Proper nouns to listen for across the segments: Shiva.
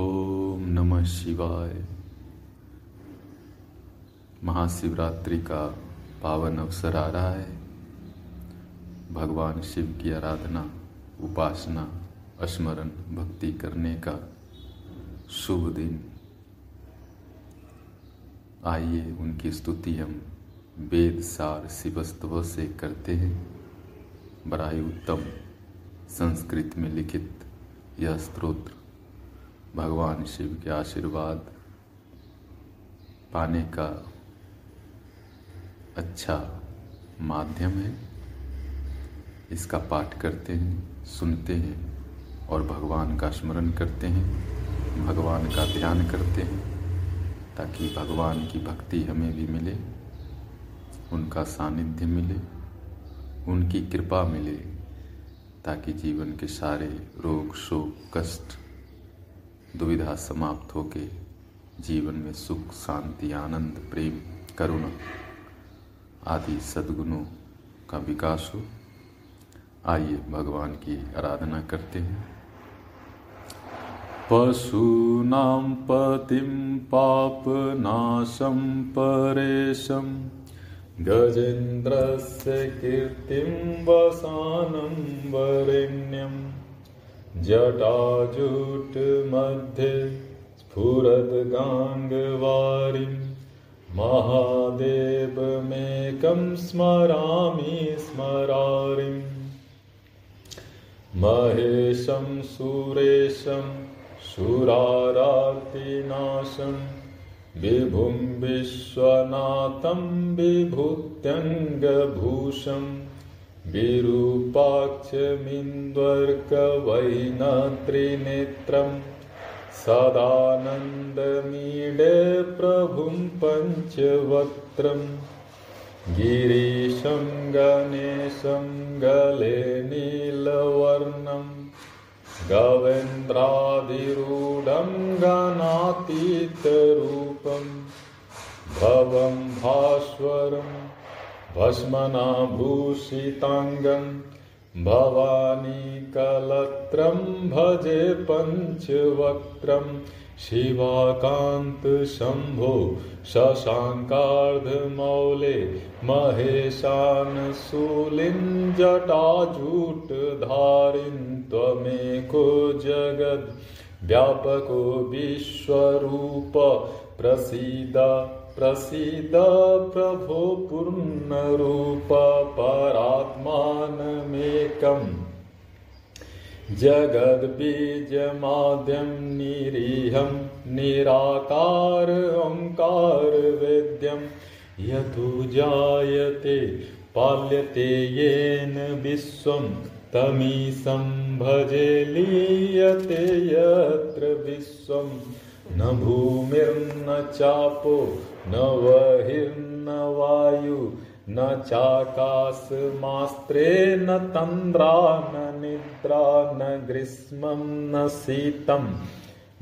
ओम नमः शिवाय। महाशिवरात्रि का पावन अवसर आ रहा है। भगवान शिव की आराधना, उपासना, स्मरण, भक्ति करने का शुभ दिन। आइए उनकी स्तुति हम वेदसार शिवस्तव से करते हैं। बड़ा ही उत्तम संस्कृत में लिखित यह स्तोत्र भगवान शिव के आशीर्वाद पाने का अच्छा माध्यम है। इसका पाठ करते हैं, सुनते हैं और भगवान का स्मरण करते हैं, भगवान का ध्यान करते हैं, ताकि भगवान की भक्ति हमें भी मिले, उनका सानिध्य मिले, उनकी कृपा मिले, ताकि जीवन के सारे रोग शोक कष्ट दुविधा समाप्त होके जीवन में सुख शांति आनंद प्रेम करुणा आदि सद्गुणों का विकास हो। आइए भगवान की आराधना करते हैं। पशूनां पतिं पापनाशं परेशं गजेन्द्रस्य कीर्तिं वसानं वरेण्यं जटाजूट मध्ये स्फुरद्गांगवारी महादेव मेकं स्मरामि स्मरारिं महेशं सुरेशं सुरारातिनाशं विभुं विश्वनाथं विभूत्यंगभूषं विरूपाक्षमिन्द्वर्कवैनत्रिनेत्रं सदानन्दमीडे प्रभुं पञ्चवक्त्रं गिरीशं गणेशं गलेनीलवर्णं गवेन्द्राधिरूढं गणातीतरूपं भवं भास्वरम् भस्मनाभूषितांगं भवानी कलत्रं भजे पंचवक्त्रं शिवाकांत शंभो शशांकार्धमौले महेशानशूलिं जटाजूटधारिं त्वमेको जगद्व्यापको विश्वरूप प्रसीद प्रसीद प्रभो पूर्णरूप परात्मानमेकं जगद्बीजमाद्यं निरीहं निराकार ओंकार वेद्यं यतो जायते पाल्यते येन विश्वं तमीशं भजे लीयते यत्र विश्वं न भूमिर्न चापो न वहिर्न वायु न चाकाशमास्त्रे न तन्द्रा न निद्रा न ग्रीष्मं न शीतं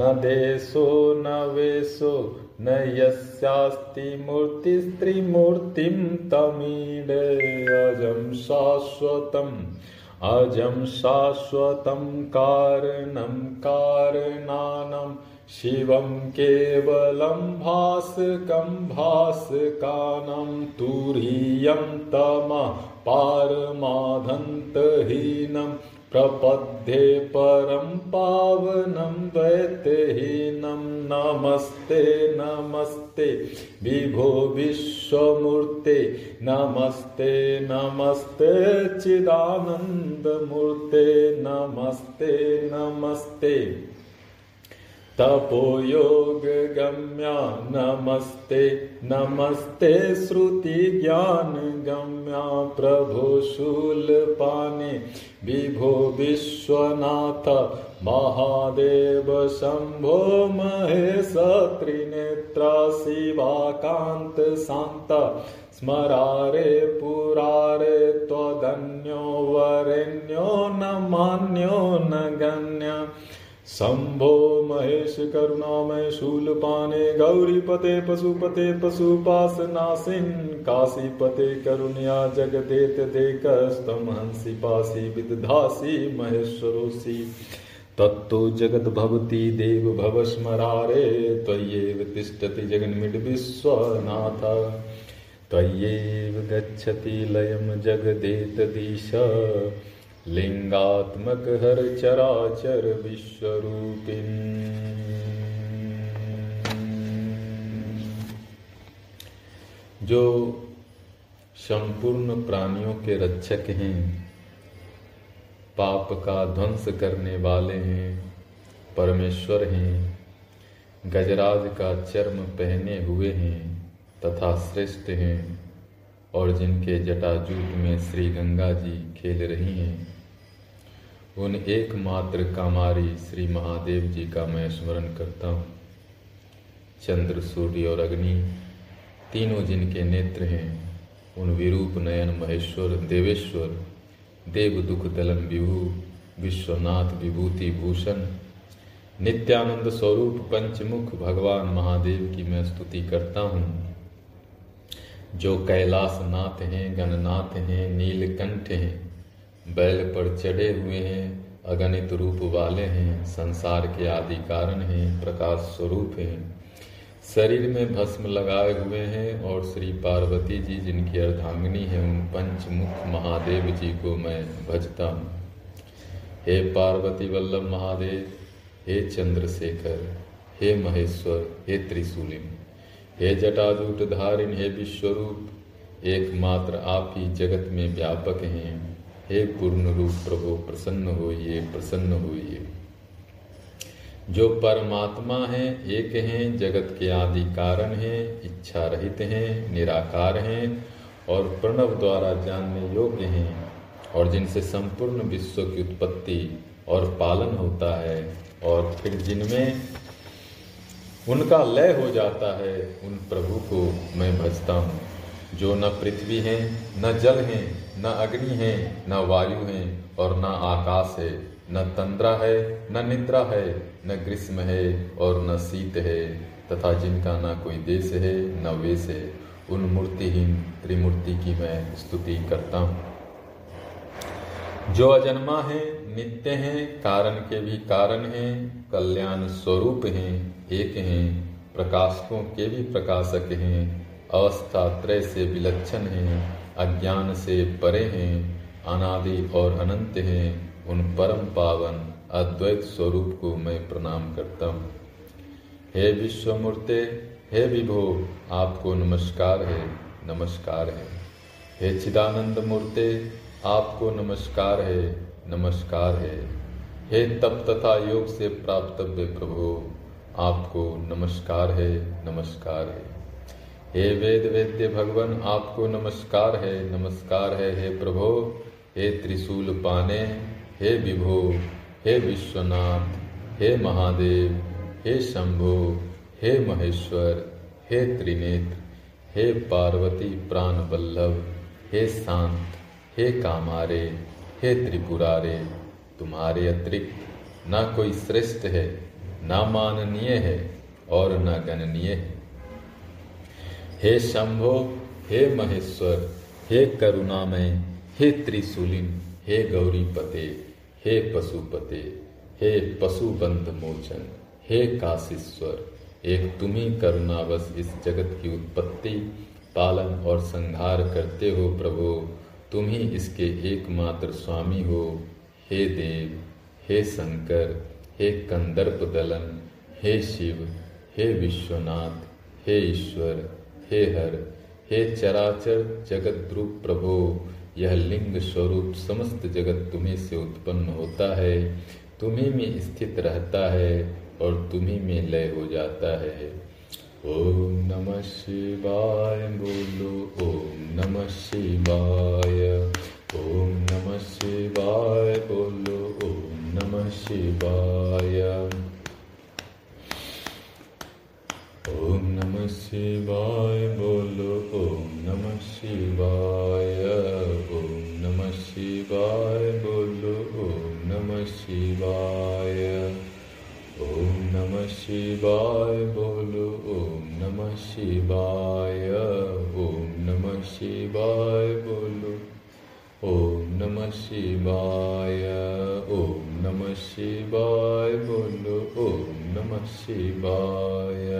न देशो न वेशो न यस्यास्ति मूर्तिस्त्रिमूर्तिं तमीडे अजं शाश्वतं कारणं कारणानां शिवं केवलं भासकं भासकानं तुरीयं तमः पारमाधन्तहीनं प्रपद्ये परं पावनं दैत्यहीनं नमस्ते नमस्ते विभो विश्वमूर्ते नमस्ते नमस्ते चिदानन्दमूर्ते नमस्ते नमस्ते तपोयोगगम्या नमस्ते नमस्ते श्रुतिज्ञानगम्या प्रभो शूलपाणि विभो विश्वनाथ महादेव शंभो महेश त्रिनेत्र शिवाकांत शांत स्मरारे पुरारे त्वदन्यो वरेण्यो न मान्यो न गण्य शंभो महेश करुणामय शूलपाणे गौरीपते पशुपते पशुपाशनासिन् काशीपते करुणया जगदेत देकस्तम हंसि पासी विदधासी महेश्वरोऽसि तत्तो जगत भवति देव भवस्मरारे त्वयैव तिष्ठति जगन्मिड विश्वनाथ त्वयैव गच्छति लयम जगदेतदीश लिंगात्मक हर चराचर विश्वरूपिन्। जो संपूर्ण प्राणियों के रक्षक हैं, पाप का ध्वंस करने वाले हैं, परमेश्वर हैं, गजराज का चर्म पहने हुए हैं तथा श्रेष्ठ हैं, और जिनके जटाजूट में श्री गंगा जी खेल रही हैं, उन एकमात्र कामारी श्री महादेव जी का मैं स्मरण करता हूँ। चंद्र, सूर्य और अग्नि तीनों जिनके नेत्र हैं, उन विरूप नयन महेश्वर देवेश्वर देव दुख दलन विभु विश्वनाथ विभूति भूषण नित्यानंद स्वरूप पंचमुख भगवान महादेव की मैं स्तुति करता हूँ। जो कैलाश नाथ हैं, गणनाथ हैं, नीलकंठ हैं, बैल पर चढ़े हुए हैं, अगणित रूप वाले हैं, संसार के आदि कारण हैं, प्रकाश स्वरूप हैं, शरीर में भस्म लगाए हुए हैं, और श्री पार्वती जी जिनकी अर्धांगिनी है, उन पंचमुख महादेव जी को मैं भजता हूँ। हे पार्वती वल्लभ महादेव, हे चंद्रशेखर, हे महेश्वर, हे त्रिशूलिन, हे जटाजूट धारिण, हे विश्वरूप, एकमात्र आप ही जगत में व्यापक हैं। हे पूर्ण रूप प्रभु, प्रसन्न होइए, प्रसन्न होइए। जो परमात्मा हैं, एक हैं, जगत के आदि कारण हैं, इच्छा रहित हैं, निराकार हैं और प्रणव द्वारा जानने योग्य हैं, और जिनसे संपूर्ण विश्व की उत्पत्ति और पालन होता है, और फिर जिनमें उनका लय हो जाता है, उन प्रभु को मैं भजता हूँ। जो न पृथ्वी हैं, न जल हैं, न अग्नि हैं, न वायु हैं और न आकाश है, न तंद्रा है, न निद्रा है, न ग्रीष्म है और न शीत है, तथा जिनका न कोई देश है, न वेश है, उन मूर्तिहीन त्रिमूर्ति की मैं स्तुति करता हूँ। जो अजन्मा है, नित्य हैं, कारण के भी कारण हैं, कल्याण स्वरूप हैं, एक हैं, प्रकाशकों के भी प्रकाशक हैं, अवस्था त्रय से विलक्षण हैं, अज्ञान से परे हैं, अनादि और अनंत हैं, उन परम पावन अद्वैत स्वरूप को मैं प्रणाम करता हूँ। हे विश्वमूर्ते, हे विभो, आपको नमस्कार है, नमस्कार है। हे चिदानंद मूर्ते, आपको नमस्कार है, नमस्कार है। हे तप तथा योग से प्राप्तव्य प्रभो, आपको नमस्कार है, नमस्कार है। हे वेद वेद्य भगवन, आपको नमस्कार है, नमस्कार है। हे प्रभो, हे त्रिशूल पाने, हे विभो, हे विश्वनाथ, हे महादेव, हे शंभो, हे महेश्वर, हे त्रिनेत्र, हे पार्वती प्राण वल्लभ, हे शांत, हे कामारे, हे त्रिपुरारे, तुम्हारे अतिरिक्त न कोई श्रेष्ठ है, न माननीय है और न गणनीय है। हे शंभो, हे महेश्वर, हे करुणामय, हे त्रिशूलिन, हे गौरीपते, हे पशुपते, हे पशुबंध मोचन, हे काशीश्वर, एक तुम्ही करुणावश इस जगत की उत्पत्ति, पालन और संहार करते हो प्रभो, तुम ही इसके एकमात्र स्वामी हो। हे देव, हे शंकर, हे कंदर्प दलन, हे शिव, हे विश्वनाथ, हे ईश्वर, हे हर, हे चराचर जगद्रूप प्रभो, यह लिंग स्वरूप समस्त जगत तुम्ही से उत्पन्न होता है, तुम्ही में स्थित रहता है और तुम्ही में लय हो जाता है। ओम नमः शिवाय बोलो, ओम नमः शिवाय, ओम नमः शिवाय बोलो, ओम नमः शिवाय, ओम नमः शिवाय बोलो, ओम नमः शिवाय, ओम नमः शिवाय बोलो, ओम नमः शिवाय, ओम नमः शिवाय बोलो, ओम नमः शिवाय, ओम नमः शिवाय बोलो, ओम नमः शिवाय, ओम नमः शिवाय बोलो ओम नमः शिवाय।